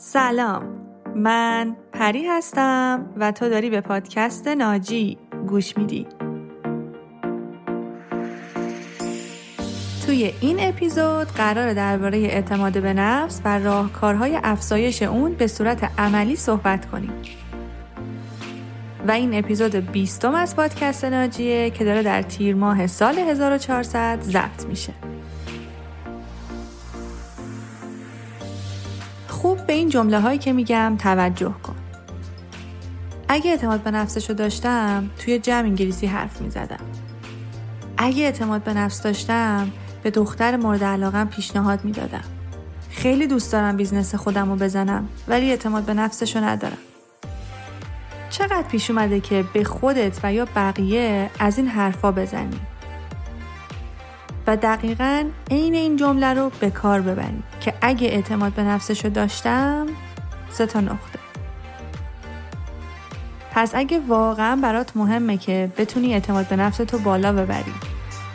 سلام، من پری هستم و تو داری به پادکست ناجی گوش میدی. توی این اپیزود قراره درباره اعتماد به نفس و راهکارهای افزایش اون به صورت عملی صحبت کنیم. و این اپیزود 20ام از پادکست ناجیه که داره در تیر ماه سال 1400 ضبط میشه. خوب به این جمله هایی که میگم توجه کن. اگه اعتماد به نفسشو داشتم توی جمع انگلیسی حرف میزدم. اگه اعتماد به نفس داشتم به دختر مورد علاقم پیشنهاد میدادم. خیلی دوست دارم بیزنس خودم رو بزنم ولی اعتماد به نفسشو ندارم. چقدر پیش اومده که به خودت و یا بقیه از این حرفا بزنی و دقیقاً این جمله رو به کار ببری که اگه اعتماد به نفسشو داشتم 3 نقطه. پس اگه واقعاً برات مهمه که بتونی اعتماد به نفستو بالا ببری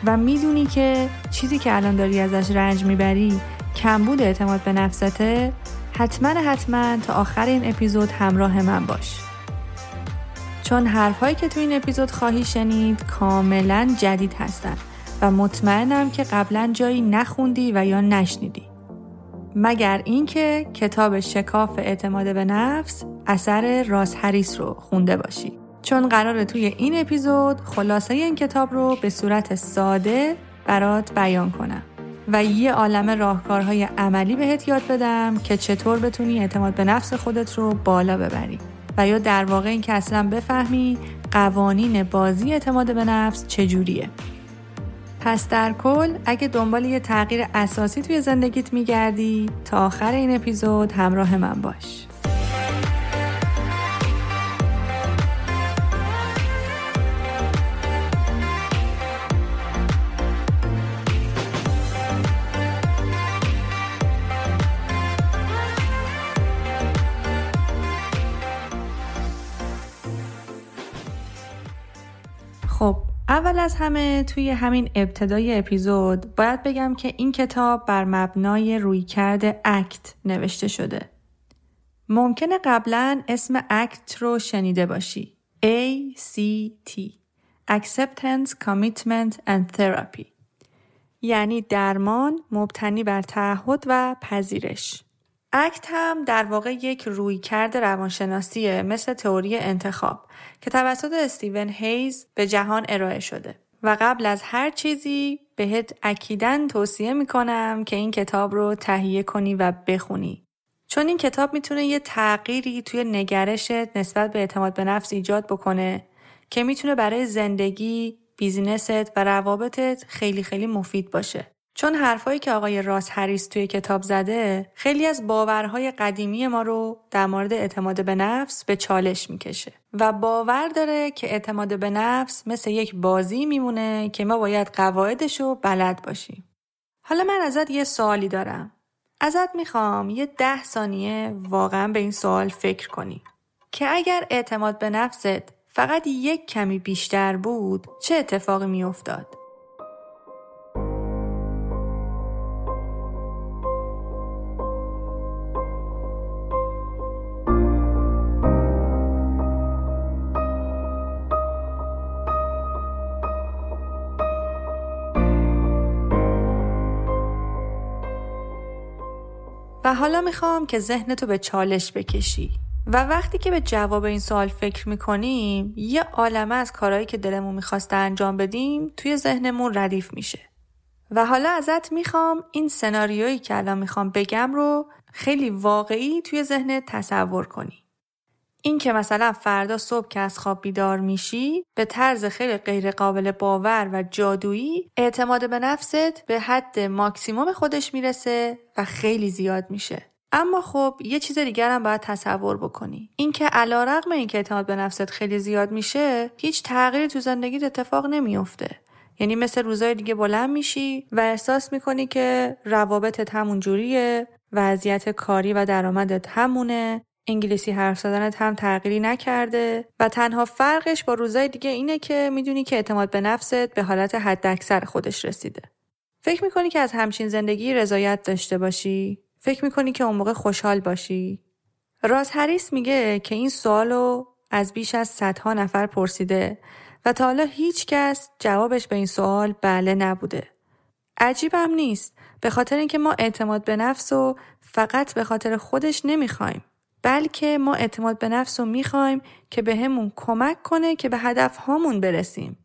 و میدونی که چیزی که الان داری ازش رنج میبری کمبود اعتماد به نفسته، حتماً تا آخر این اپیزود همراه من باش. چون حرفایی که تو این اپیزود خواهی شنید کاملاً جدید هستن و مطمئنم که قبلاً جایی نخوندی و یا نشنیدی، مگر اینکه کتاب شکاف اعتماد به نفس اثر راس هریس رو خونده باشی، چون قراره توی این اپیزود خلاصه این کتاب رو به صورت ساده برات بیان کنم و یه عالمه راهکارهای عملی بهت یاد بدم که چطور بتونی اعتماد به نفس خودت رو بالا ببری و یا در واقع این که اصلا بفهمی قوانین بازی اعتماد به نفس چجوریه. پس در کل اگه دنبال یه تغییر اساسی توی زندگیت میگردی تا آخر این اپیزود همراه من باش. خب اول از همه توی همین ابتدای اپیزود باید بگم که این کتاب بر مبنای رویکرد ACT نوشته شده. ممکنه قبلا اسم ACT رو شنیده باشی. ACT Acceptance, Commitment and Therapy، یعنی درمان مبتنی بر تعهد و پذیرش. ACT هم در واقع یک رویکرد روانشناسیه مثل تئوری انتخاب که توسط استیون هیز به جهان ارائه شده و قبل از هر چیزی بهت اکیداً توصیه میکنم که این کتاب رو تهیه کنی و بخونی، چون این کتاب میتونه یه تغییری توی نگرشت نسبت به اعتماد به نفس ایجاد بکنه که میتونه برای زندگی، بیزینست و روابطت خیلی خیلی مفید باشه. چون حرفایی که آقای راس هریس توی کتاب زده خیلی از باورهای قدیمی ما رو در مورد اعتماد به نفس به چالش میکشه و باور داره که اعتماد به نفس مثل یک بازی میمونه که ما باید قواعدش رو بلد باشیم. حالا من ازت یه سوالی دارم. ازت میخوام یه 10 ثانیه واقعا به این سوال فکر کنی که اگر اعتماد به نفست فقط یک کمی بیشتر بود چه اتفاقی میافتاد؟ و حالا میخوام که ذهنتو به چالش بکشی و وقتی که به جواب این سوال فکر میکنیم یه عالمه از کارهایی که دلمون میخواسته انجام بدیم توی ذهنمون ردیف میشه. و حالا ازت میخوام این سناریویی که الان میخوام بگم رو خیلی واقعی توی ذهنت تصور کنی. این که مثلا فردا صبح که از خواب بیدار میشی به طرز خیلی غیر قابل باور و جادویی اعتماد به نفست به حد ماکسیموم خودش میرسه و خیلی زیاد میشه. اما خب یه چیز دیگر هم باید تصور بکنی، این که علیرغم این که اعتماد به نفست خیلی زیاد میشه هیچ تغییری تو زندگیت اتفاق نمیفته. یعنی مثل روزای دیگه بلند میشی و احساس میکنی که روابطت همون جوریه، وضعیت کاری و درآمدت همونه، انگلیسی حرف زدنت هم تغییری نکرده و تنها فرقش با روزای دیگه اینه که میدونی که اعتماد به نفست به حالت حداکثر خودش رسیده. فکر میکنی که از همچین زندگی رضایت داشته باشی؟ فکر میکنی که اون موقع خوشحال باشی؟ راس هریس میگه که این سوالو از بیش از صدها نفر پرسیده و تا حالا هیچ کس جوابش به این سوال بله نبوده. عجیبم نیست، به خاطر اینکه ما اعتماد به نفس رو فقط به خاطر خودش نمیخوایم، بلکه ما اعتماد به نفس رو میخوایم که به همون کمک کنه که به هدف هامون برسیم،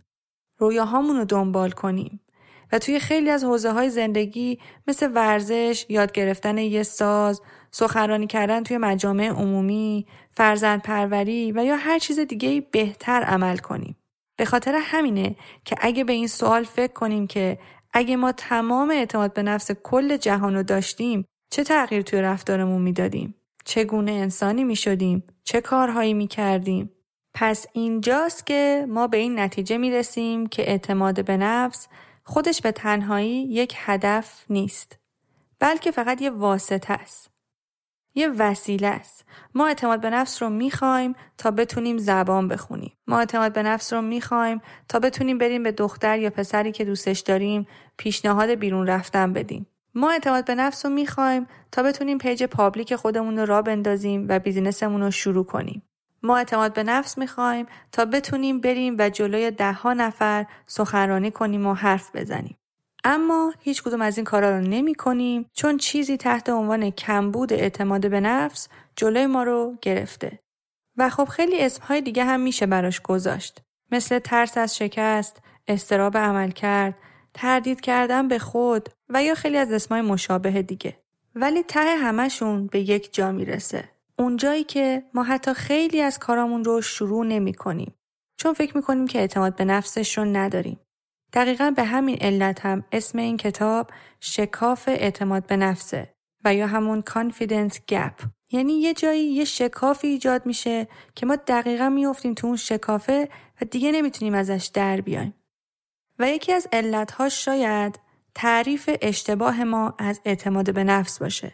رویاهامون رو دنبال کنیم. و توی خیلی از حوزه‌های زندگی مثل ورزش، یاد گرفتن یه ساز، سخنرانی کردن توی مجامع عمومی، فرزندپروری و یا هر چیز دیگه‌ای بهتر عمل کنیم. به خاطر همینه که اگه به این سوال فکر کنیم که اگه ما تمام اعتماد به نفس کل جهان رو داشتیم، چه تغییر توی رفتارمون میدادیم؟ چگونه انسانی میشدیم؟ چه کارهایی میکردیم؟ پس اینجاست که ما به این نتیجه میرسیم که اعتماد به نفس خودش به تنهایی یک هدف نیست، بلکه فقط یه واسطه است، یه وسیله است. ما اعتماد به نفس رو میخوایم تا بتونیم زبان بخونیم. ما اعتماد به نفس رو میخوایم تا بتونیم بریم به دختر یا پسری که دوستش داریم پیشنهاد بیرون رفتن بدیم. ما اعتماد به نفس رو میخوایم تا بتونیم پیج پابلیک خودمون رو راه بندازیم و بیزینسمون رو شروع کنیم. ما اعتماد به نفس میخوایم تا بتونیم بریم و جلوی دهها نفر سخنرانی کنیم و حرف بزنیم. اما هیچ کدوم از این کارا رو نمی کنیم، چون چیزی تحت عنوان کمبود اعتماد به نفس جلوی ما رو گرفته. و خب خیلی اسمهای دیگه هم میشه براش گذاشت، مثل ترس از شکست، اضطراب عمل کرد، تردید کردن به خود و یا خیلی از اسمهای مشابه دیگه. ولی ته همشون به یک جا میرسه، اونجایی که ما حتی خیلی از کارامون رو شروع نمی کنیم، چون فکر می کنیم که اعتماد به نفسش رو نداریم. دقیقاً به همین علت هم اسم این کتاب شکاف اعتماد به نفسه و یا همون confidence gap. یعنی یه جایی یه شکافی ایجاد میشه که ما دقیقاً میافتیم تو اون شکافه و دیگه نمیتونیم ازش در بیایم. و یکی از علت‌ها شاید تعریف اشتباه ما از اعتماد به نفس باشه.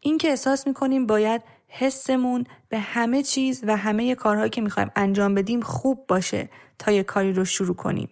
این که احساس می‌کنیم باید حسمون به همه چیز و همه کارهایی که می‌خوایم انجام بدیم خوب باشه تا یه کاری رو شروع کنیم.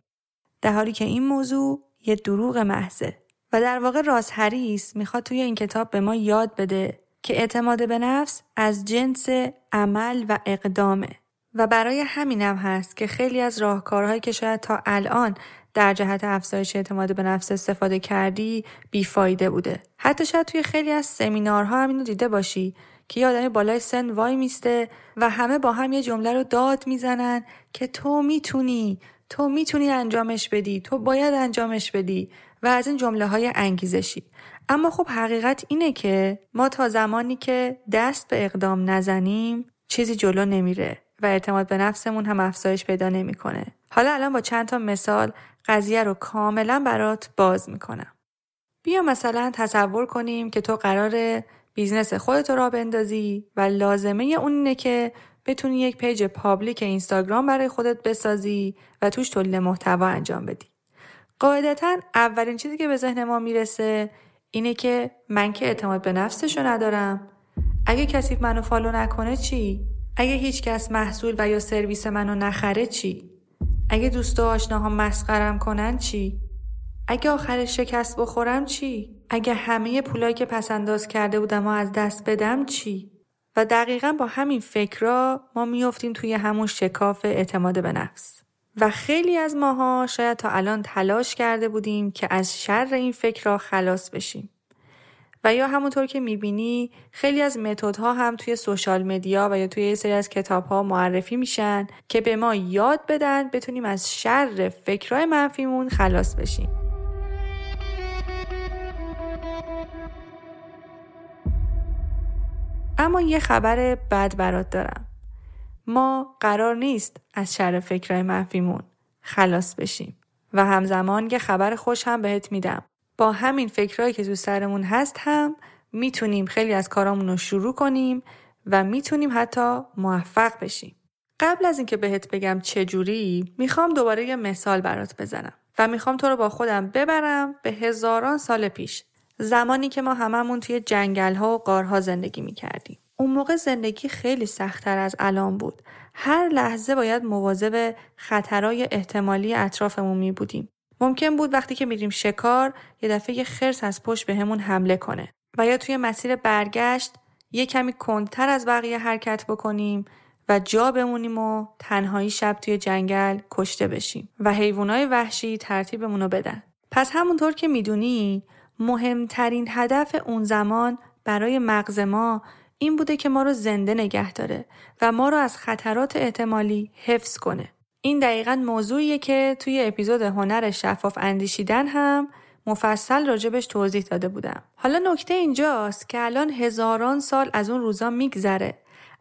در حالی که این موضوع یه دروغ محضه. و در واقع راس هریس میخواد توی این کتاب به ما یاد بده که اعتماد به نفس از جنس عمل و اقدامه. و برای همینم هست که خیلی از راهکارهایی که شاید تا الان در جهت افزایش اعتماد به نفس استفاده کردی بیفایده بوده. حتی شاید توی خیلی از سمینارها هم اینو دیده باشی که یه آدمی بالای سن وای میسته و همه با هم یه جمله رو داد میزنن که تو میتونی انجامش بدی، تو باید انجامش بدی و از این جمله های انگیزشی. اما خب حقیقت اینه که ما تا زمانی که دست به اقدام نزنیم چیزی جلو نمیره و اعتماد به نفسمون هم افزایش پیدا نمیکنه. حالا الان با چند تا مثال قضیه رو کاملا برات باز میکنم. بیا مثلا تصور کنیم که تو قراره بیزنس خودت رو راه بندازی و لازمه اون اینه که بتونی یک پیج پابلیک اینستاگرام برای خودت بسازی و توش تولید محتوا انجام بدی. قاعدتاً اولین چیزی که به ذهن ما میرسه اینه که من که اعتماد به نفسشو ندارم، اگه کسی منو فالو نکنه چی؟ اگه هیچ کس محصول و یا سرویس منو نخره چی؟ اگه دوستا و آشناها مسخرم کنن چی؟ اگه آخرش شکست بخورم چی؟ اگه همه پولایی که پس انداز کرده بودم و از دست بدم چی؟ و دقیقاً با همین فکرها ما میافتیم توی همون شکاف اعتماد به نفس. و خیلی از ماها شاید تا الان تلاش کرده بودیم که از شر این فکرها خلاص بشیم. و یا همونطور که میبینی خیلی از متدها هم توی سوشال مدیا و یا توی یه سری از کتابها معرفی میشن که به ما یاد بدن بتونیم از شر فکرهای منفیمون خلاص بشیم. اما یه خبر بد برات دارم. ما قرار نیست از شر فکرهای منفیمون خلاص بشیم. و همزمان یه خبر خوش هم بهت میدم. با همین فکرهایی که تو سرمون هست هم میتونیم خیلی از کارامون رو شروع کنیم و میتونیم حتی موفق بشیم. قبل از اینکه بهت بگم چجوری، میخوام دوباره یه مثال برات بزنم و میخوام تو رو با خودم ببرم به هزاران سال پیش. زمانی که ما هممون توی جنگل‌ها و غارها زندگی می‌کردیم. اون موقع زندگی خیلی سخت‌تر از الان بود. هر لحظه باید مواظب خطرهای احتمالی اطرافمون می‌بودیم. ممکن بود وقتی که می‌ریم شکار، یه دفعه یه خرس از پشت بهمون حمله کنه و یا توی مسیر برگشت یه کمی کندتر از بقیه حرکت بکنیم و جا بمونیم و تنهایی شب توی جنگل کشته بشیم و حیوانات وحشی ترتیبمونو بدن. پس همونطور که میدونی مهمترین هدف اون زمان برای مغز ما این بوده که ما رو زنده نگه داره و ما رو از خطرات احتمالی حفظ کنه. این دقیقاً موضوعیه که توی اپیزود هنر شفاف اندیشیدن هم مفصل راجبش توضیح داده بودم. حالا نکته اینجاست که الان هزاران سال از اون روزا میگذره،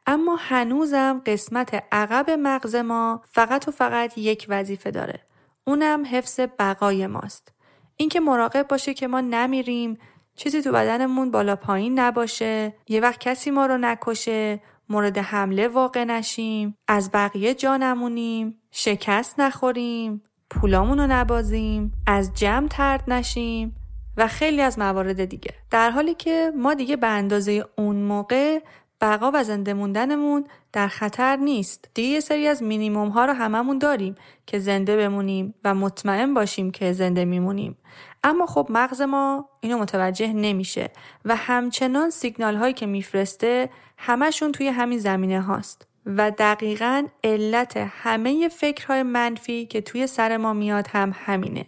اما هنوزم قسمت عقب مغز ما فقط و فقط یک وظیفه داره، اونم حفظ بقای ماست. این که مراقب باشه که ما نمیریم، چیزی تو بدنمون بالا پایین نباشه، یه وقت کسی ما رو نکشه، مورد حمله واقع نشیم، از بقیه جا نمونیم، شکست نخوریم، پولامون رو نبازیم، از جمع طرد نشیم و خیلی از موارد دیگه. در حالی که ما دیگه به اندازه اون موقع بقا و زنده موندنمون در خطر نیست. دیگه یه سری از مینیموم ها رو هممون داریم که زنده بمونیم و مطمئن باشیم که زنده میمونیم. اما خب مغز ما اینو متوجه نمیشه و همچنان سیگنال هایی که میفرسته همشون توی همین زمینه هاست و دقیقاً علت همه فکرهای منفی که توی سر ما میاد هم همینه.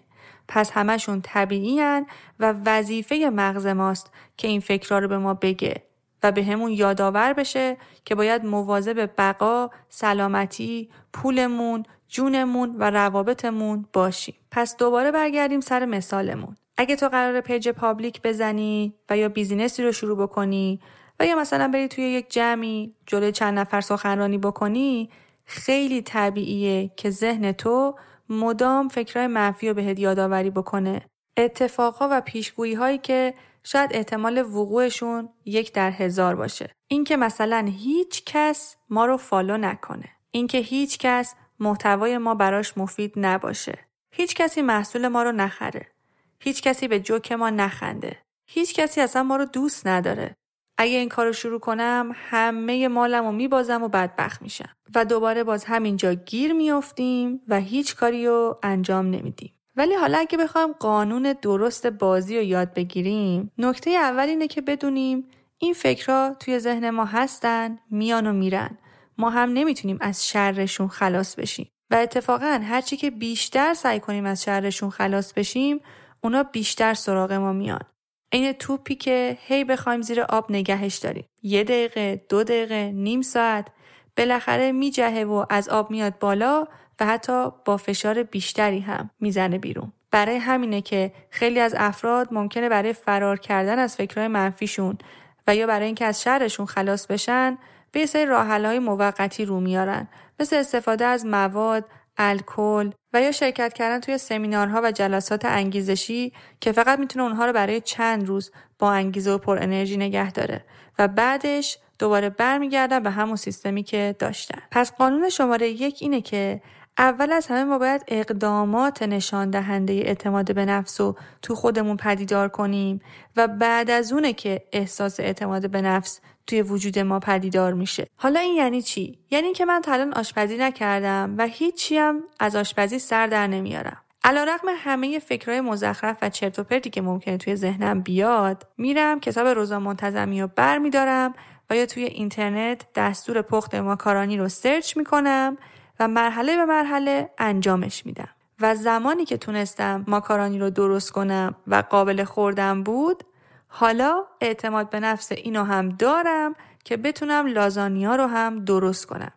پس همشون طبیعی‌اند و وظیفه مغز ماست که این فکرها رو به ما بگه و به همون یادآور بشه که باید مواظب بقا، سلامتی، پولمون، جونمون و روابطمون باشیم. پس دوباره برگردیم سر مثالمون. اگه تو قراره پیج پابلیک بزنی و یا بیزینسی رو شروع بکنی و یا مثلا بری توی یک جمعی جلوی چند نفر سخنرانی بکنی، خیلی طبیعیه که ذهن تو مدام فکرای منفی رو بهت یادآوری بکنه. اتفاقها و پیشگویی هایی که شاید احتمال وقوعشون 1 در 1000 باشه. اینکه مثلا هیچ کس ما رو فالو نکنه. اینکه هیچ کس محتوای ما براش مفید نباشه. هیچ کسی محصول ما رو نخره. هیچ کسی به جوک ما نخنده. هیچ کسی اصلا ما رو دوست نداره. اگه این کارو شروع کنم همه مالم رو میبازم و بدبخت میشم. و دوباره باز همینجا گیر میافتیم و هیچ کاری رو انجام نمیدیم. ولی حالا اگه بخوایم قانون درست بازی رو یاد بگیریم، نکته اول اینه که بدونیم این فکرها توی ذهن ما هستن، میان و میرن. ما هم نمیتونیم از شرشون خلاص بشیم و اتفاقاً هرچی که بیشتر سعی کنیم از شرشون خلاص بشیم، اونا بیشتر سراغ ما میان. این توپی که هی بخوایم زیر آب نگهش داریم، 1 دقیقه، 2 دقیقه، نیم ساعت، بالاخره میجهه و از آب میاد بالا و حتی با فشار بیشتری هم میزنه بیرون. برای همینه که خیلی از افراد ممکنه برای فرار کردن از فکرهای منفیشون و یا برای اینکه از شرشون خلاص بشن به سری راه‌حل‌های موقتی رو میارن، مثل استفاده از مواد، الکل و یا شرکت کردن توی سمینارها و جلسات انگیزشی که فقط میتونه اونها رو برای چند روز با انگیزه و پر انرژی نگه داره و بعدش دوباره برمیگردن به همون سیستمی که داشتن. پس قانون شماره 1 اینه که اول از همه ما باید اقدامات نشان دهنده اعتماد به نفس رو تو خودمون پدیدار کنیم و بعد از اونه که احساس اعتماد به نفس توی وجود ما پدیدار میشه. حالا این یعنی چی؟ یعنی این که من تا الان آشپزی نکردم و هیچی هم از آشپزی سر در نمیارم. علیرغم همه فکرهای مزخرف و چرت و پرتی که ممکنه توی ذهنم بیاد، میرم کتاب روزا منتظمی رو برمیدارم و یا توی اینترنت دستور پخت ماکارونی رو سرچ میکنم و مرحله به مرحله انجامش میدم و زمانی که تونستم ماکارونی رو درست کنم و قابل خوردن بود، حالا اعتماد به نفس اینو هم دارم که بتونم لازانیا رو هم درست کنم.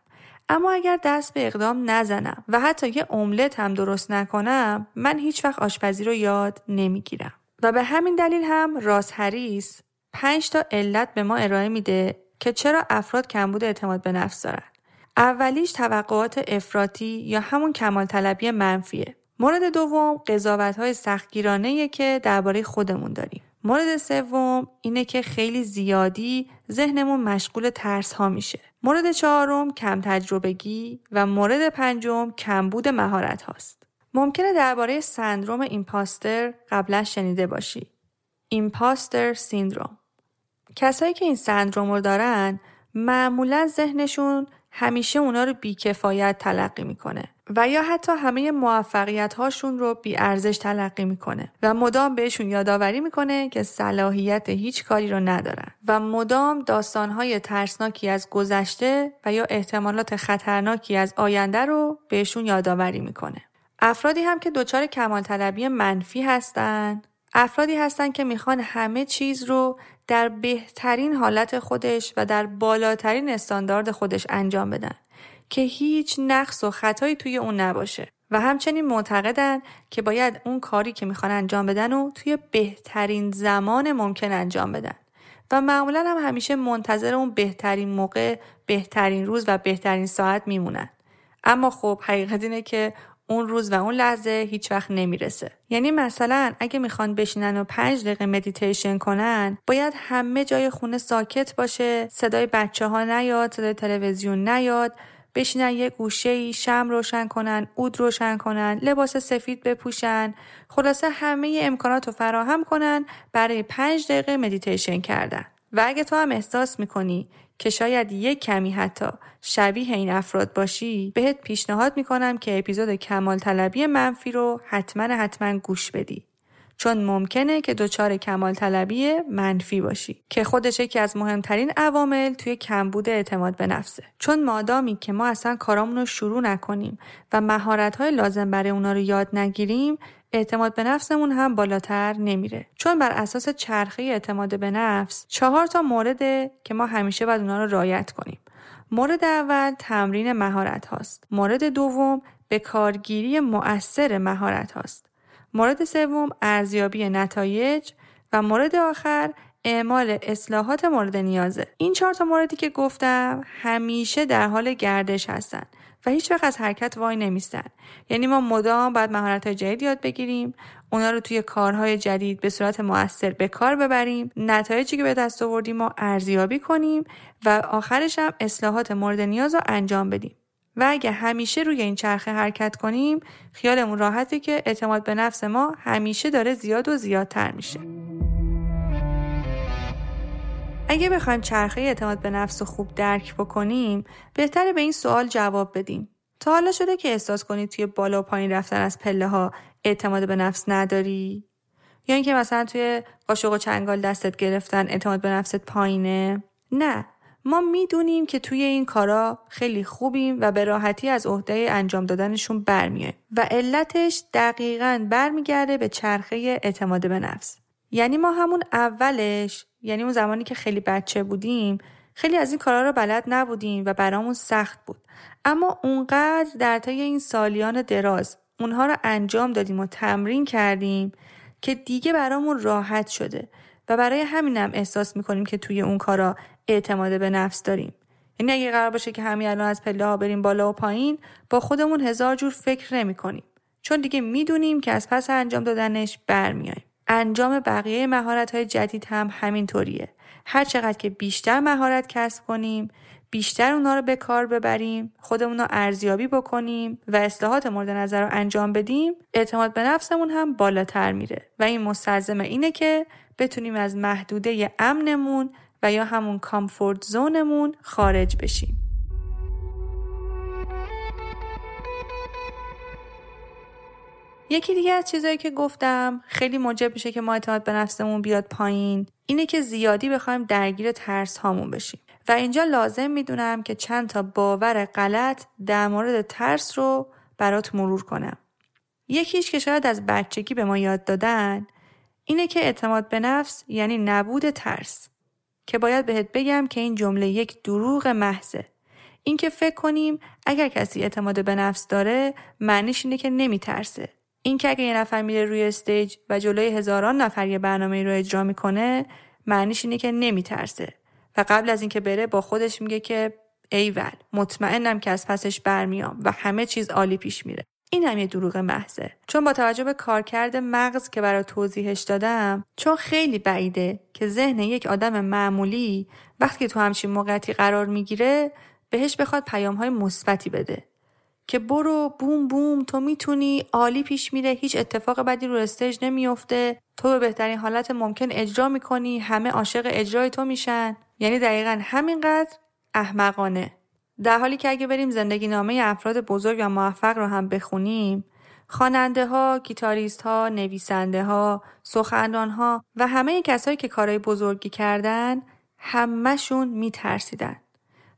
اما اگر دست به اقدام نزنم و حتی یه املت هم درست نکنم، من هیچ وقت آشپزی رو یاد نمیگیرم. و به همین دلیل هم راس هریس 5 تا علت به ما ارائه میده که چرا افراد کمبود اعتماد به نفس دارن. اولیش توقعات افراطی یا همون کمال طلبی منفیه. مورد دوم قضاوت‌های سختگیرانه‌ایه که درباره خودمون داریم. مورد سوم اینه که خیلی زیادی ذهنمون مشغول ترس‌ها میشه. مورد چهارم کم تجربگی و مورد پنجم کمبود مهارت هاست. ممکنه درباره سندروم ایمپاستر قبلا شنیده باشی. ایمپاستر سیندروم. کسایی که این سندروم رو دارن معمولا ذهنشون همیشه اونا رو بیکفایت تلقی میکنه و یا حتی همه موفقیت هاشون رو بی ارزش تلقی میکنه و مدام بهشون یادآوری میکنه که صلاحیت هیچ کاری رو ندارن و مدام داستانهای ترسناکی از گذشته و یا احتمالات خطرناکی از آینده رو بهشون یادآوری میکنه. افرادی هم که دچار کمال طلبی منفی هستن، افرادی هستن که میخوان همه چیز رو در بهترین حالت خودش و در بالاترین استاندارد خودش انجام بدن که هیچ نقص و خطایی توی اون نباشه و همچنین معتقدن که باید اون کاری که میخوان انجام بدن رو توی بهترین زمان ممکن انجام بدن و معمولا هم همیشه منتظر اون بهترین موقع، بهترین روز و بهترین ساعت میمونن. اما خب حقیقت اینه که اون روز و اون لحظه هیچ وقت نمیرسه. یعنی مثلا اگه میخوان بشینن و 5 دقیقه مدیتیشن کنن، باید همه جای خونه ساکت باشه، صدای بچه‌ها نیاد، صدای تلویزیون نیاد، بشینن یه گوشه‌ای، شمع روشن کنن، عود روشن کنن، لباس سفید بپوشن، خلاصه همه امکانات رو فراهم کنن برای 5 دقیقه مدیتیشن کردن. و اگه تو هم احساس میکنی که شاید یک کمی حتی شبیه این افراد باشی، بهت پیشنهاد میکنم که اپیزود کمال طلبی منفی رو حتما گوش بدی، چون ممکنه که دچار کمال طلبی منفی باشی که خودش یکی از مهمترین عوامل توی کمبود اعتماد به نفسه. چون مادامی که ما اصلا کارامون رو شروع نکنیم و مهارت‌های لازم برای اونا رو یاد نگیریم، اعتماد به نفسمون هم بالاتر نمیره. چون بر اساس چرخه اعتماد به نفس 4 تا مورده که ما همیشه باید اونا رو رعایت کنیم. مورد اول تمرین مهارت هاست. مورد دوم به کارگیری مؤثر مهارت هاست. مورد سوم ارزیابی نتایج و مورد آخر اعمال اصلاحات مورد نیازه. این 4 تا موردی که گفتم همیشه در حال گردش هستن و هیچ وقت از حرکت وای نمیستن. یعنی ما مدام باید مهارت‌های جدید یاد بگیریم، اونا رو توی کارهای جدید به صورت مؤثر به کار ببریم، نتایجی که به دست آوردیم رو ارزیابی کنیم و آخرش هم اصلاحات مورد نیاز رو انجام بدیم. و اگه همیشه روی این چرخه حرکت کنیم، خیالمون راحته که اعتماد به نفس ما همیشه داره زیاد و زیادتر میشه. اگه بخوایم چرخه اعتماد به نفس رو خوب درک بکنیم، بهتره به این سوال جواب بدیم: تا حالا شده که احساس کنی توی بالا و پایین رفتن از پله ها اعتماد به نفس نداری؟ یا اینکه مثلا توی قاشق و چنگال دستت گرفتن اعتماد به نفست پایینه؟ نه، ما میدونیم که توی این کارا خیلی خوبیم و به راحتی از عهده انجام دادنشون برمیایم و علتش دقیقاً برمیگرده به چرخه اعتماد به نفس. یعنی ما همون اولش، یعنی اون زمانی که خیلی بچه بودیم، خیلی از این کارا رو بلد نبودیم و برامون سخت بود، اما اونقدر در طی این سالیان دراز اونها رو انجام دادیم و تمرین کردیم که دیگه برامون راحت شده و برای همینم احساس می‌کنیم که توی اون کارا اعتماد به نفس داریم. یعنی اگه قرار باشه که همین الان از پله ها بریم بالا و پایین، با خودمون 1000 جور فکر نمی‌کنیم، چون دیگه میدونیم که از پس انجام دادنش برمیاییم. انجام بقیه مهارت‌های جدید هم همینطوریه. هر چقدر که بیشتر مهارت کسب کنیم، بیشتر اونا رو به کار ببریم، خودمون رو ارزیابی بکنیم و اصلاحات مورد نظر رو انجام بدیم، اعتماد به نفسمون هم بالاتر میره و این مستلزم اینه که بتونیم از محدوده امنمون و یا همون کامفورت زونمون خارج بشیم. یکی دیگه از چیزایی که گفتم خیلی موجب میشه که ما اعتماد به نفسمون بیاد پایین، اینه که زیادی بخوایم درگیر ترس هامون بشیم. و اینجا لازم میدونم که چند تا باور غلط در مورد ترس رو برات مرور کنم. یکیش که شاید از بچگی به ما یاد دادن اینه که اعتماد به نفس یعنی نبود ترس، که باید بهت بگم که این جمله یک دروغ محضه. این که فکر کنیم اگر کسی اعتماد به نفس داره معنیش اینه که نمیترسه. این که اگه یه نفر میره روی استیج و جلوی هزاران نفر یه برنامه‌ای رو اجرا میکنه معنیش اینه که نمیترسه و قبل از اینکه بره با خودش میگه که ایول، مطمئنم که از پسش برمیام و همه چیز عالی پیش میره. این هم یه دروغ محضه، چون با توجه به کارکرد مغز که برای توضیحش دادم، چون خیلی بعیده که ذهن یک آدم معمولی وقتی تو همچین موقعیتی قرار میگیره بهش بخواد پیام‌های مثبتی بده که برو بوم بوم، تو میتونی، عالی پیش میره، هیچ اتفاق بدی رو استیج نمیفته، تو به بهترین حالت ممکن اجرا میکنی، همه عاشق اجرای تو میشن. یعنی دقیقاً همینقدر احمقانه. در حالی که اگه بریم زندگی نامه افراد بزرگ و موفق رو هم بخونیم، خواننده ها، گیتاریست ها، نویسنده ها، سخنران ها و همه کسایی که کارهای بزرگی کردن، همه‌شون میترسیدن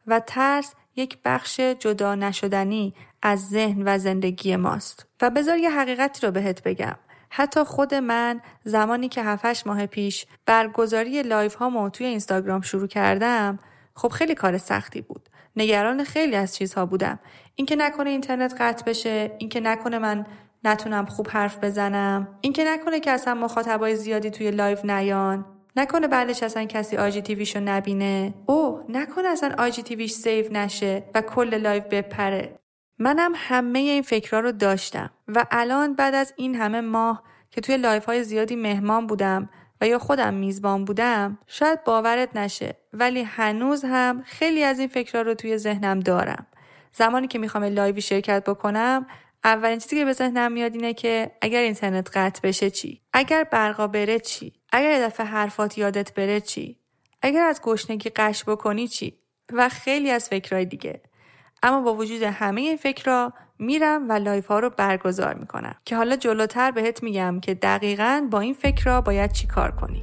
و ترس یک بخش جدا نشدنی از ذهن و زندگی ماست. و بذار یه حقیقتی رو بهت بگم. حتی خود من زمانی که 7-8 ماه پیش برگزاری لایف هامو توی اینستاگرام شروع کردم، خب خیلی کار سختی بود. نگران خیلی از چیزها بودم. اینکه نکنه اینترنت قطع بشه، اینکه نکنه من نتونم خوب حرف بزنم، اینکه نکنه که اصلا مخاطبای زیادی توی لایو نیان، نکنه بعدش اصلا کسی آجی تیویشو نبینه، نکنه اصلا آجی تیویش سیو نشه و کل لایو بپره. منم همه این فکرها رو داشتم و الان بعد از این همه ماه که توی لایوهای زیادی مهمان بودم و یا خودم میزبان بودم، شاید باورت نشه ولی هنوز هم خیلی از این فکرها رو توی ذهنم دارم. زمانی که میخوام لایوی شرکت بکنم، اولین چیزی که به ذهنم میاد اینه که اگر اینترنت قطع بشه چی؟ اگر برقا بره چی؟ اگر یه دفعه حرفات یادت بره چی؟ اگر از گشنگی قش بکنی چی؟ و خیلی از فکرهای دیگه. اما با وجود همه این فکرها میرم و لایف ها رو برگزار میکنم که حالا جلوتر بهت میگم که دقیقاً با این فکرها باید چی کار کنی.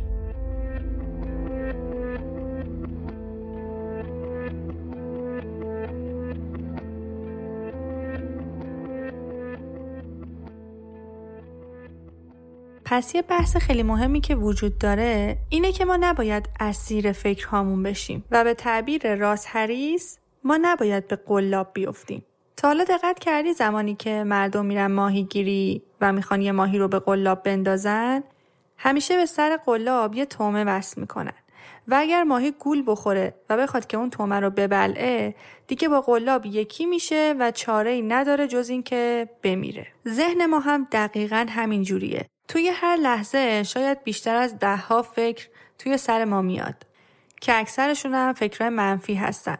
پس یه بحث خیلی مهمی که وجود داره اینه که ما نباید اسیر فکرهامون بشیم و به تعبیر راس هریس ما نباید به قلاب بیفتیم. تا حالا دقت کردی زمانی که مردم میرن ماهیگیری و میخوان یه ماهی رو به قلاب بندازن، همیشه به سر قلاب یه طعمه وصل میکنن و اگر ماهی گول بخوره و بخواد که اون طعمه رو ببلعه، دیگه با قلاب یکی میشه و چاره‌ای نداره جز این که بمیره. ذهن ما هم دقیقاً همین جوریه. توی هر لحظه شاید بیشتر از 10 فکر توی سر ما میاد که اکثرشون هم فکرهای منفی هستن.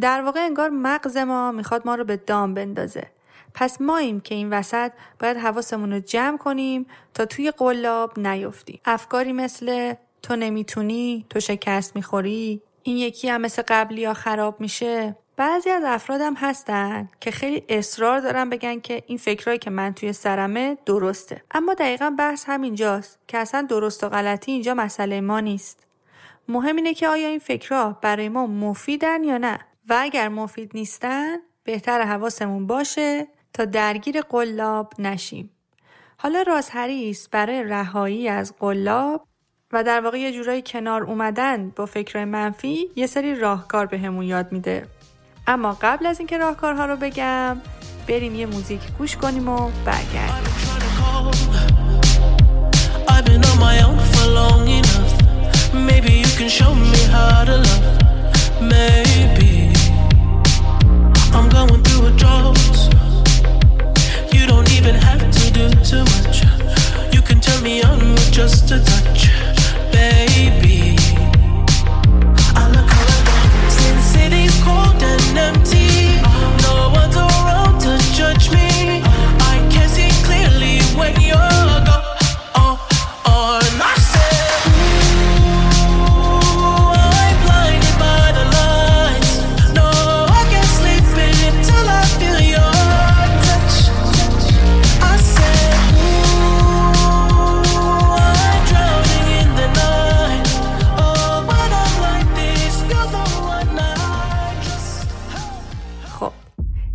در واقع انگار مغز ما میخواد ما رو به دام بندازه. پس ماییم که این وسط باید حواسمون رو جمع کنیم تا توی قلاب نیفتیم. افکاری مثل تو نمیتونی، تو شکست میخوری، این یکی هم مثل قبلی ها خراب میشه. بعضی از افرادم هستن که خیلی اصرار دارن بگن که این فکرایی که من توی سرمه درسته. اما دقیقاً بحث همینجاست که اصلا درست و غلطی اینجا مسئله ما نیست. مهم اینه که آیا این فکرها برای ما مفیدن یا نه؟ و اگر مفید نیستن، بهتر حواسمون باشه تا درگیر قلاب نشیم. حالا راز هریس برای رهایی از قلاب و در واقع یه جورایی کنار اومدن با فکر منفی یه سری راهکار بهمون یاد میده. اما قبل از اینکه راهکارها رو بگم، بریم یه موزیک گوش کنیم و برگردیم. I'm going through a drought. You don't even have to do too much. You can turn me on with just a touch, baby. I look around, since city's cold and empty, no one's around to judge me. I can see clearly when you're gone.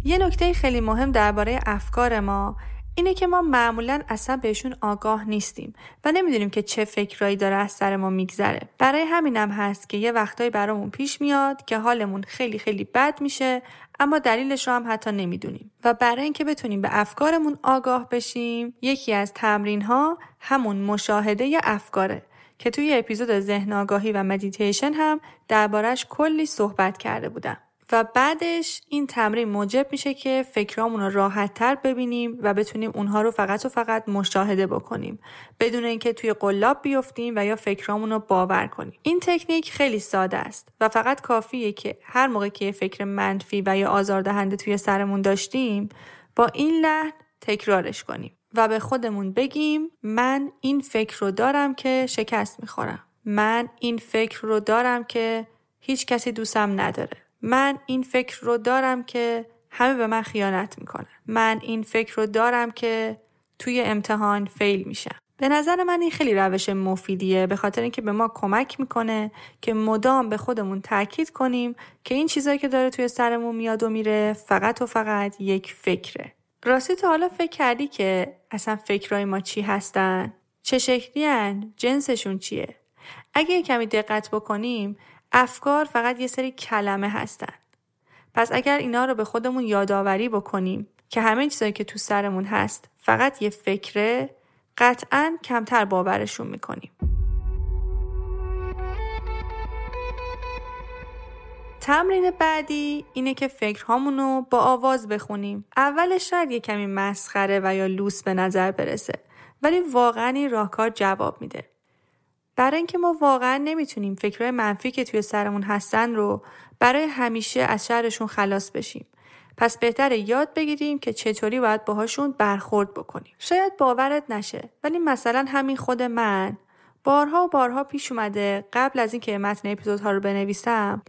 یه نکته خیلی مهم درباره افکار ما اینه که ما معمولاً اصلا بهشون آگاه نیستیم و نمیدونیم که چه فکرایی داره از سر ما میگذره. برای همینم هست که یه وقتایی برامون پیش میاد که حالمون خیلی خیلی بد میشه، اما دلیلش رو هم حتی نمیدونیم. و برای اینکه بتونیم به افکارمون آگاه بشیم، یکی از تمرین‌ها همون مشاهده افکاره که توی اپیزود ذهن آگاهی و مدیتیشن هم دربارش کلی صحبت کرده بودم. و بعدش این تمرین موجب میشه که فکرامون رو راحت‌تر ببینیم و بتونیم اونها رو فقط و فقط مشاهده بکنیم، بدون اینکه توی قلاب بیفتیم و یا فکرامون رو باور کنیم. این تکنیک خیلی ساده است و فقط کافیه که هر موقع که فکر منفی و یا آزاردهنده توی سرمون داشتیم، با این لحن تکرارش کنیم و به خودمون بگیم من این فکر رو دارم که شکست میخورم. من این فکر رو دارم که هیچ کسی دوستم نداره. من این فکر رو دارم که همه به من خیانت میکنن. من این فکر رو دارم که توی امتحان فیل میشم. به نظر من این خیلی روش مفیدیه، به خاطر اینکه به ما کمک میکنه که مدام به خودمون تاکید کنیم که این چیزایی که داره توی سرمون میاد و میره فقط و فقط یک فکره. راستی تا حالا فکر کردی که اصلا فکرای ما چی هستن؟ چه شکلی هن؟ جنسشون چیه؟ اگه کمی دقت بکنیم افکار فقط یه سری کلمه هستن. پس اگر اینا رو به خودمون یادآوری بکنیم که همه چیزایی که تو سرمون هست فقط یه فکره، قطعاً کمتر باورشون میکنیم. تمرین بعدی اینه که فکرهامونو با آواز بخونیم. اولش شاید یه کمی مسخره و یا لوس به نظر برسه، ولی واقعاً این راهکار جواب میده. برای اینکه ما واقعاً نمیتونیم فکرهای منفی که توی سرمون هستن رو برای همیشه از شرشون خلاص بشیم. پس بهتره یاد بگیریم که چطوری باید باهاشون برخورد بکنیم. شاید باورت نشه، ولی مثلا همین خود من بارها و بارها پیش اومده قبل از اینکه متن اپیزودها رو بنویسم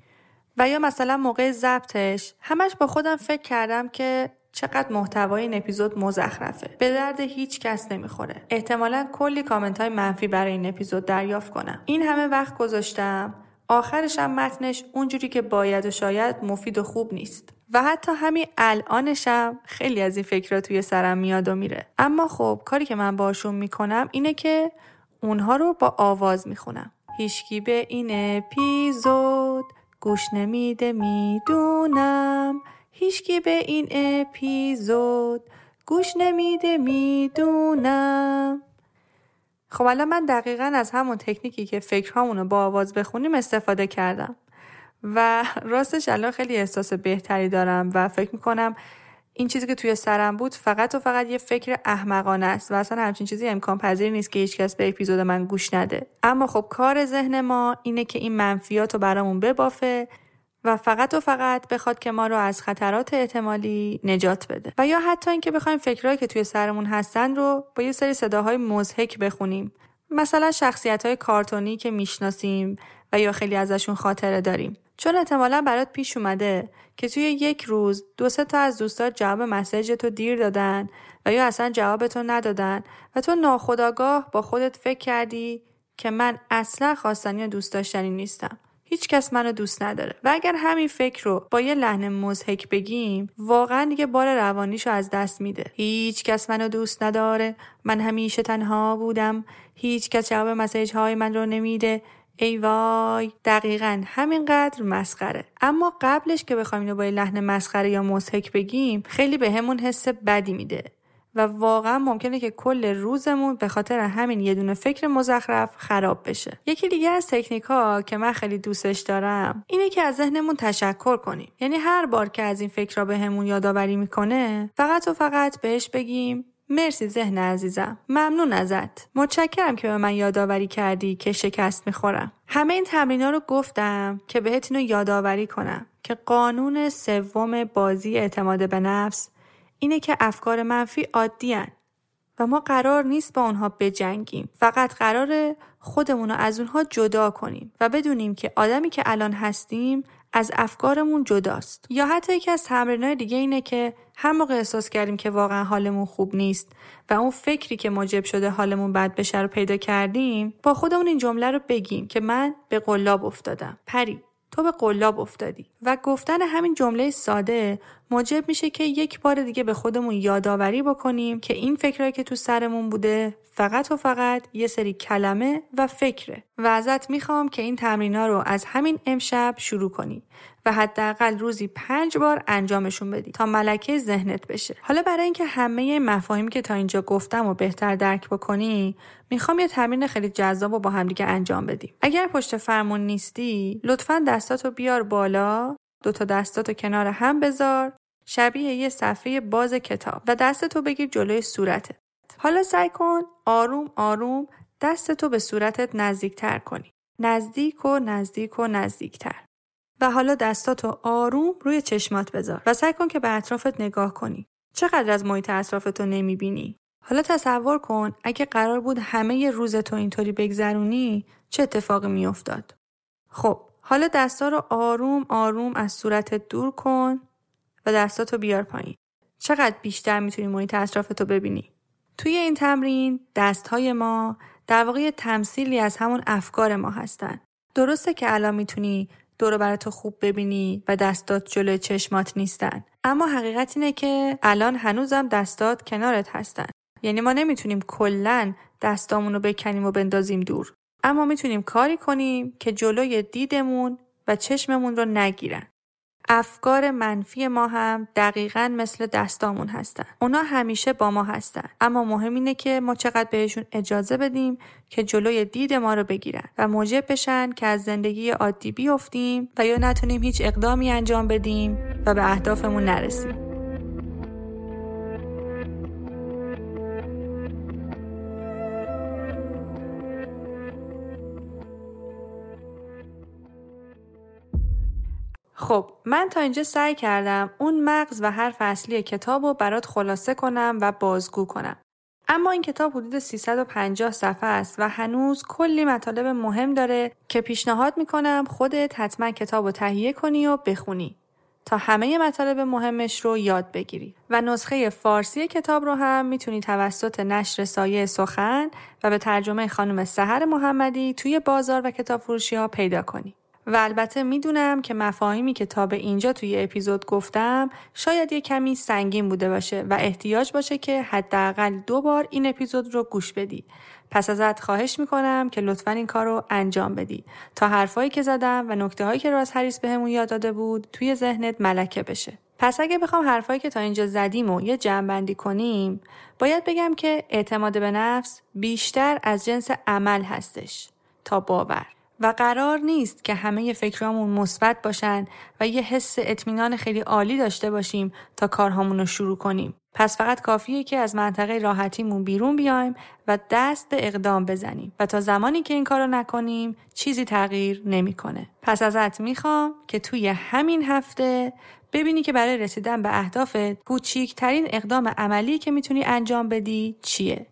و یا مثلا موقع ضبطش همش با خودم فکر کردم که چقدر محتوای این اپیزود مزخرفه. به درد هیچ کس نمیخوره. احتمالاً کلی کامنت‌های منفی برای این اپیزود دریافت کنم. این همه وقت گذاشتم، آخرش هم متنش اونجوری که باید و شاید مفید و خوب نیست. و حتی همین الانشم خیلی از این فکرها توی سرم میاد و میره. اما خب کاری که من باشون میکنم اینه که اونها رو با آواز میخونم. هیچکی به این اپیزود گوش نمیده میدونم، هیچکی به این اپیزود گوش نمیده میدونم. خب الان من دقیقاً از همون تکنیکی که فکرهامونو با آواز بخونیم استفاده کردم و راستش الان خیلی احساس بهتری دارم و فکر میکنم این چیزی که توی سرم بود فقط و فقط یه فکر احمقانه است و اصلا همچین چیزی امکان پذیر نیست که هیچ کس به اپیزود من گوش نده. اما خب کار ذهن ما اینه که این منفیات رو برامون ببافه و فقط و فقط بخواد که ما رو از خطرات احتمالی نجات بده. و یا حتی اینکه بخوایم فکرایی که توی سرمون هستن رو با یه سری صداهای مضحک بخونیم. مثلا شخصیت‌های کارتونی که میشناسیم و یا خیلی ازشون خاطره داریم. چون احتمالاً برات پیش اومده که توی یک روز 2-3 تا از دوستات جواب مسیجت رو دیر دادن و یا اصلا جوابت رو ندادن و تو ناخودآگاه با خودت فکر کردی که من اصلا خواستنی و دوست داشتنی نیستم. هیچ کس منو دوست نداره. و اگر همین فکر رو با یه لحن مضحک بگیم، واقعا دیگه بار روانیشو از دست میده. هیچ کس منو دوست نداره. من همیشه تنها بودم. هیچ کس جواب مسیج‌های من رو نمیده. ای وای. دقیقاً همینقدر مسخره. اما قبلش که بخوایم اینو با یه لحن مسخره یا مضحک بگیم، خیلی بهمون حس بدی میده و واقعا ممکنه که کل روزمون به خاطر همین یه دونه فکر مزخرف خراب بشه. یکی دیگه از تکنیک‌ها که من خیلی دوستش دارم اینه که از ذهنمون تشکر کنیم. یعنی هر بار که از این فکرها بهمون یادآوری میکنه، فقط و فقط بهش بگیم مرسی ذهن عزیزم، ممنون ازت، متشکرم که به من یادآوری کردی که شکست میخورم. همه این تمرین‌ها رو گفتم که بهت اینو یادآوری کنم که قانون 3 بازی اعتماد به نفس اینه که افکار منفی عادی هن و ما قرار نیست با اونها بجنگیم. فقط قراره خودمون رو از اونها جدا کنیم و بدونیم که آدمی که الان هستیم از افکارمون جداست. یا حتی یکی از تمرین‌های دیگه اینه که هر موقع احساس کردیم که واقعا حالمون خوب نیست و اون فکری که موجب شده حالمون بد بشه رو پیدا کردیم، با خودمون این جمله رو بگیم که من به قلاب افتادم. پری، تو به قلاب افتادی. و گفتن همین جمله ساده موجب میشه که یک بار دیگه به خودمون یادآوری بکنیم که این فکرایی که تو سرمون بوده فقط و فقط یه سری کلمه و فکره. و ازت میخوام که این تمرینا رو از همین امشب شروع کنی و حداقل روزی 5 بار انجامشون بدی تا ملکه ذهنت بشه. حالا برای اینکه همه مفاهیمی که تا اینجا گفتم رو بهتر درک بکنی، میخوام یه تمرین خیلی جذاب رو با هم دیگه انجام بدیم. اگر پشت فرمون نیستی، لطفاً دستاتو بیار بالا، 2 تا دستاتو کنار هم بذار، شبیه یه صفحه باز کتاب، و دستتو بگیر جلوی صورتت. حالا سعی کن آروم آروم دستتو به صورتت نزدیکتر کنی. نزدیک و نزدیک و نزدیکتر. و حالا دستاتو آروم روی چشمات بذار و سعی کن که به اطرافت نگاه کنی. چقدر از محیط اطرافتو نمیبینی؟ حالا تصور کن اگه قرار بود همه ی روزتو اینطوری بگذرونی چه اتفاقی میافتاد؟ خب حالا دستا رو آروم آروم از صورتت دور کن و دستاتو بیار پایین. چقدر بیشتر میتونی محیط اطرافتو ببینی؟ توی این تمرین دستهای ما در واقع تمثیلی از همون افکار ما هستن. درسته که الان میتونی دورو براتو خوب ببینی و دستات جلوی چشمات نیستن، اما حقیقت اینه که الان هنوزم دستات کنارت هستن. یعنی ما نمیتونیم کلاً دستامونو بکنیم و بندازیم دور، اما میتونیم کاری کنیم که جلوی دیدمون و چشممون رو نگیرن. افکار منفی ما هم دقیقاً مثل دستامون هستن. اونا همیشه با ما هستن، اما مهم اینه که ما چقدر بهشون اجازه بدیم که جلوی دید ما رو بگیرن و موجب بشن که از زندگی عادی بیافتیم و یا نتونیم هیچ اقدامی انجام بدیم و به اهدافمون نرسیم. خب من تا اینجا سعی کردم اون مغز و حرف اصلی کتاب رو برات خلاصه کنم و بازگو کنم. اما این کتاب حدود 350 صفحه است و هنوز کلی مطالب مهم داره که پیشنهاد میکنم خودت حتما کتاب رو تهیه کنی و بخونی تا همه مطالب مهمش رو یاد بگیری. و نسخه فارسی کتاب رو هم میتونی توسط نشر سایه سخن و به ترجمه خانم سحر محمدی توی بازار و کتابفروشی ها پیدا کنی. و البته میدونم که مفاهیمی که تا به اینجا توی اپیزود گفتم شاید یه کمی سنگین بوده باشه و احتیاج باشه که حداقل 2 بار این اپیزود رو گوش بدی. پس ازت خواهش میکنم که لطفاً این کار رو انجام بدی تا حرفایی که زدم و نکته‌هایی که راس هریس بهمون یاد داده بود توی ذهنت ملکه بشه. پس اگه بخوام حرفایی که تا اینجا زدیم و یه جمع‌بندی کنیم، باید بگم که اعتماد به نفس بیشتر از جنس عمل هستش تا باور. و قرار نیست که همه فکرامون مثبت باشن و یه حس اطمینان خیلی عالی داشته باشیم تا کارهامون رو شروع کنیم. پس فقط کافیه که از منطقه راحتیمون بیرون بیایم و دست به اقدام بزنیم و تا زمانی که این کارو نکنیم چیزی تغییر نمیکنه. پس ازت میخوام که توی همین هفته ببینی که برای رسیدن به اهدافت کوچیک‌ترین اقدام عملی که میتونی انجام بدی چیه؟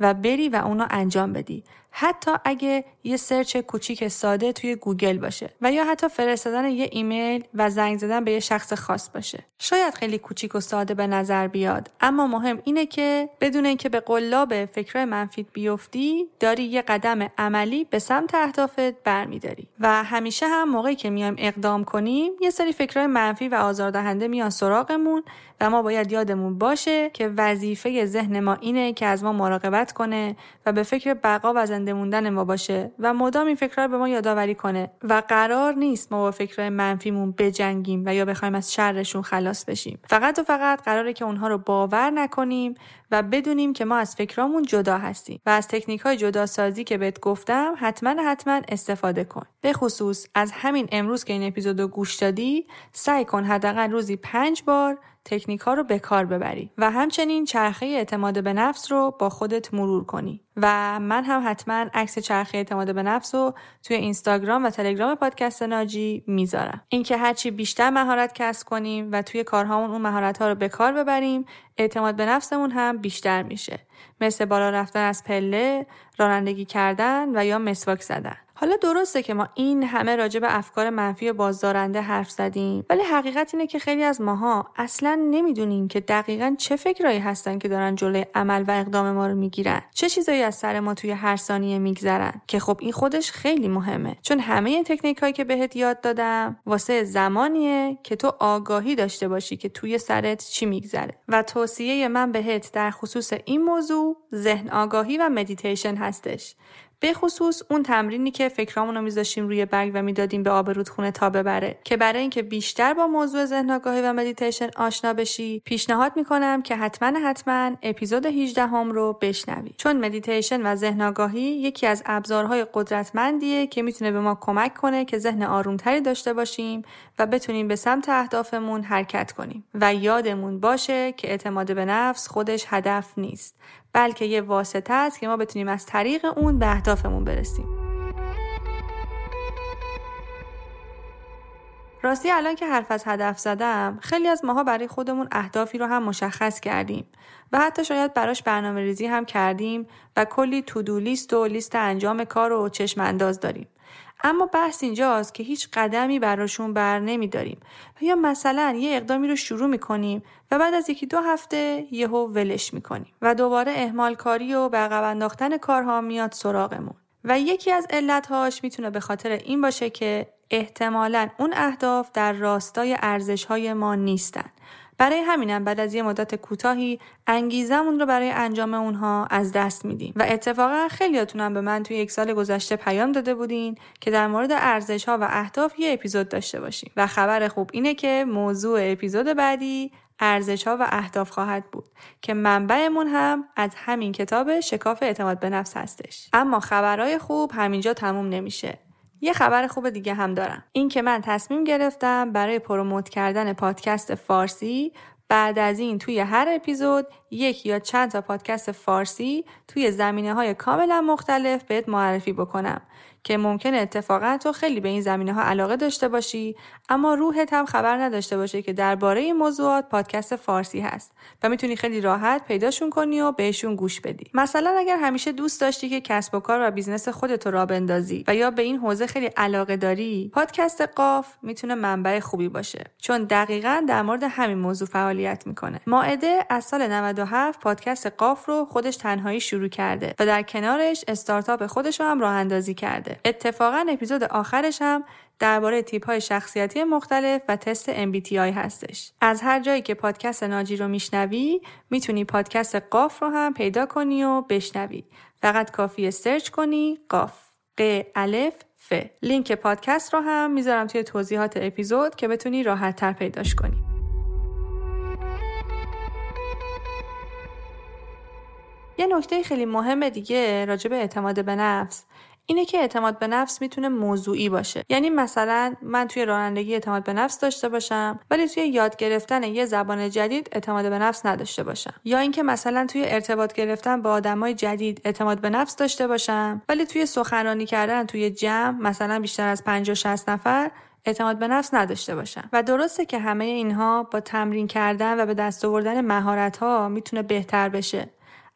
و بری و اونا انجام بدی، حتی اگه یه سرچ کوچیک ساده توی گوگل باشه و یا حتی فرستادن یه ایمیل و زنگ زدن به یه شخص خاص باشه. شاید خیلی کوچیک و ساده به نظر بیاد، اما مهم اینه که بدون اینکه به قلاب فکرای منفیت بیفتی، داری یه قدم عملی به سمت اهدافت برمیداری. و همیشه هم موقعی که میایم اقدام کنیم، یه سری فکرای منفی و آزاردهنده میان سراغمون و ما باید یادمون باشه که وظیفه ذهن ما اینه که از ما مراقبت کنه و به فکر بقا و زنده موندن ما باشه و مدام این فکرها رو به ما یادآوری کنه. و قرار نیست ما با فکرهای منفیمون بجنگیم و یا بخوایم از شرشون خلاص بشیم. فقط و فقط قراره که اونها رو باور نکنیم و بدونیم که ما از فکرامون جدا هستیم. و از تکنیک‌های جداسازی که بهت گفتم حتما استفاده کن. به خصوص از همین امروز که این اپیزودو گوش دادی، سعی کن حداقل روزی 5 بار تکنیک‌ها رو به کار ببری و همچنین چرخه اعتماد به نفس رو با خودت مرور کنی. و من هم حتما عکس چرخه اعتماد به نفس رو توی اینستاگرام و تلگرام پادکست ناجی میذارم. اینکه هرچی بیشتر مهارت کسب کنیم و توی کارهامون اون مهارت‌ها رو به کار ببریم، اعتماد به نفسمون هم بیشتر میشه. مثل بالا رفتن از پله، رانندگی کردن و یا مسواک زدن. حالا درسته که ما این همه راجع به افکار منفی و بازدارنده حرف زدیم، ولی حقیقت اینه که خیلی از ماها اصلاً نمیدونیم که دقیقاً چه فکرایی هستن که دارن جلوی عمل و اقدام ما رو میگیرن. چه چیزایی از سر ما توی هر ثانیه میگذرن که خب این خودش خیلی مهمه، چون همه این تکنیکایی که بهت یاد دادم واسه زمانیه که تو آگاهی داشته باشی که توی سرت چی میگذره. و توصیه من بهت در خصوص این موضوع ذهن آگاهی و مدیتیشن هستش. به خصوص اون تمرینی که فکرامون رو میذاشیم روی برگ و میدادیم به آب رودخونه تا ببره، که برای اینکه بیشتر با موضوع ذهن آگاهی و مدیتیشن آشنا بشی پیشنهاد میکنم که حتما اپیزود 18 هم رو بشنوی، چون مدیتیشن و ذهن آگاهی یکی از ابزارهای قدرتمندیه که میتونه به ما کمک کنه که ذهن آرومتری داشته باشیم و بتونیم به سمت اهدافمون حرکت کنیم. و یادمون باشه که اعتماد به نفس خودش هدف نیست، بلکه یه واسطه است که ما بتونیم از طریق اون به اهدافمون برسیم. راستی الان که حرف از هدف زدم، خیلی از ماها برای خودمون اهدافی رو هم مشخص کردیم و حتی شاید براش برنامه‌ریزی هم کردیم و کلی تودو لیست و لیست انجام کار و چشم انداز داریم. اما بحث اینجاست که هیچ قدمی براشون بر نمیداریم یا مثلا یه اقدامی رو شروع میکنیم و بعد از یکی دو هفته یهو ولش میکنیم و دوباره اهمال کاری و به عقب انداختن کارها میاد سراغمون. و یکی از علت‌هاش میتونه به خاطر این باشه که احتمالاً اون اهداف در راستای ارزش‌های ما نیستن. برای همینم بعد از یه مدت کوتاهی انگیزمون رو برای انجام اونها از دست میدیم. و اتفاقا خیلیاتون هم به من توی یک سال گذشته پیام داده بودین که در مورد ارزش‌ها و اهداف یه اپیزود داشته باشیم و خبر خوب اینه که موضوع اپیزود بعدی ارزش‌ها و اهداف خواهد بود که منبعمون هم از همین کتاب شکاف اعتماد به نفس هستش. اما خبرهای خوب همینجا تموم نمیشه. یه خبر خوب دیگه هم دارم. این که من تصمیم گرفتم برای پروموت کردن پادکست فارسی بعد از این توی هر اپیزود یک یا چند تا پادکست فارسی توی زمینه‌های کاملا مختلف بهت معرفی بکنم که ممکنه اتفاقا تو خیلی به این زمینه‌ها علاقه داشته باشی اما روحت هم خبر نداشته باشه که درباره این موضوعات پادکست فارسی هست و میتونی خیلی راحت پیداشون کنی و بهشون گوش بدی. مثلا اگر همیشه دوست داشتی که کسب و کار و بیزنس خودت رو راه بندازی و یا به این حوزه خیلی علاقه داری، پادکست قاف میتونه منبع خوبی باشه چون دقیقاً در مورد همین موضوع فعالیت میکنه. مائده از سال 97 پادکست قاف رو خودش تنهایی شروع کرده و در کنارش استارتاپ خودش رو هم راه اندازی کرده. اتفاقاً اپیزود آخرش هم درباره تیپ‌های شخصیتی مختلف و تست MBTI هستش. از هر جایی که پادکست ناجی رو میشنوی میتونی پادکست قاف رو هم پیدا کنی و بشنوی. فقط کافیه سرچ کنی قاف ق الف ف. لینک پادکست رو هم میذارم توی توضیحات اپیزود که بتونی راحت تر پیداش کنی. یه نکته خیلی مهم دیگه راجع به اعتماد به نفس اینه که اعتماد به نفس میتونه موضوعی باشه. یعنی مثلا من توی رانندگی اعتماد به نفس داشته باشم ولی توی یاد گرفتن یه زبان جدید اعتماد به نفس نداشته باشم، یا اینکه مثلا توی ارتباط گرفتن با آدمای جدید اعتماد به نفس داشته باشم ولی توی سخنرانی کردن توی جمع مثلا بیشتر از 50-60 نفر اعتماد به نفس نداشته باشم. و درسته که همه اینها با تمرین کردن و به دست آوردن مهارت‌ها میتونه بهتر بشه،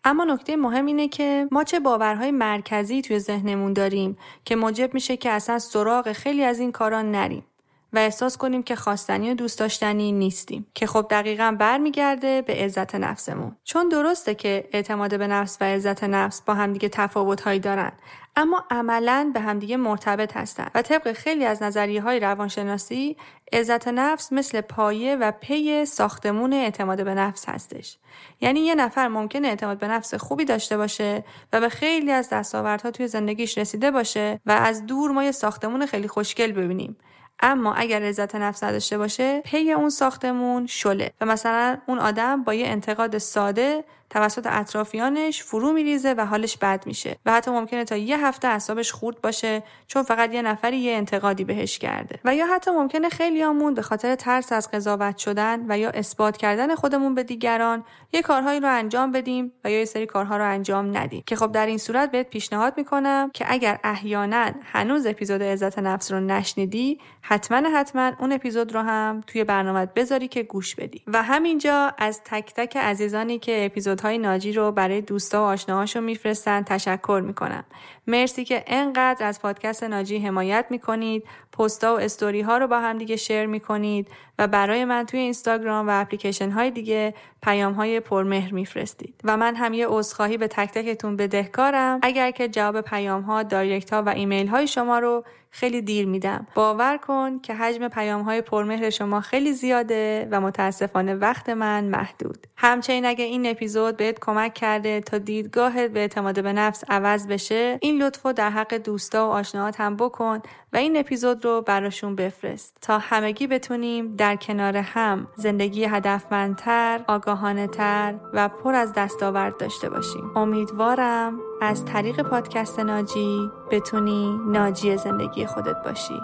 اما نکته مهم اینه که ما چه باورهای مرکزی توی ذهنمون داریم که موجب میشه که اصلا سراغ خیلی از این کارا نریم و احساس کنیم که خواستنی و دوست داشتنی نیستیم، که خب دقیقاً برمیگرده به عزت نفسمون. چون درسته که اعتماد به نفس و عزت نفس با همدیگه تفاوت‌هایی دارن اما عملاً به همدیگه مرتبط هستن و طبق خیلی از نظریه‌های روانشناسی عزت نفس مثل پایه و پی ساختمون اعتماد به نفس هستش. یعنی یه نفر ممکنه اعتماد به نفس خوبی داشته باشه و به خیلی از دستاوردها توی زندگیش رسیده باشه و از دور ما یه ساختمون خیلی خوشگل ببینیم، اما اگر عزت نفس نداشته باشه پی اون ساختمون شله و مثلا اون آدم با یه انتقاد ساده توسط اطرافیانش فرو میریزه و حالش بد میشه و حتی ممکنه تا یه هفته اعصابش خورد باشه چون فقط یه نفری یه انتقادی بهش کرده. و یا حتی ممکنه خیلیامون به خاطر ترس از قضاوت شدن و یا اثبات کردن خودمون به دیگران یه کارهایی رو انجام بدیم و یا یه سری کارها رو انجام ندیم، که خب در این صورت بهت پیشنهاد میکنم که اگر احیانا هنوز اپیزود عزت نفس رو نشنیدی حتما اون اپیزود رو هم توی برنامه‌ات بذاری که گوش بدی. و همینجا از تک تک عزیزانی که اپیزود های ناجی رو برای دوستا و آشناهاشون میفرستن تشکر میکنم. مرسی که انقدر از پادکست ناجی حمایت میکنید، پستا و استوری ها رو با هم دیگه شیر میکنید و برای من توی اینستاگرام و اپلیکیشن های دیگه پیام های پرمهر میفرستید. و من هم یه عذرخواهی به تک تکتون بدهکارم اگر که جواب پیام ها، دایرکت ها و ایمیل های شما رو خیلی دیر میدم. باور کن که حجم پیام‌های پرمهر شما خیلی زیاده و متاسفانه وقت من محدود. همچنین اگه این اپیزود بهت کمک کرده تا دیدگاهت به اعتماد به نفس عوض بشه، این لطفو در حق دوستا و آشناهات هم بکن و این اپیزود رو براشون بفرست تا همگی بتونیم در کنار هم زندگی هدفمندتر، آگاهانه‌تر و پر از دستاورد داشته باشیم. امیدوارم از طریق پادکست ناجی بتونی ناجی زندگی خودت باشی.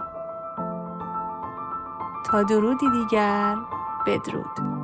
تا درودی دیگر، بدرود.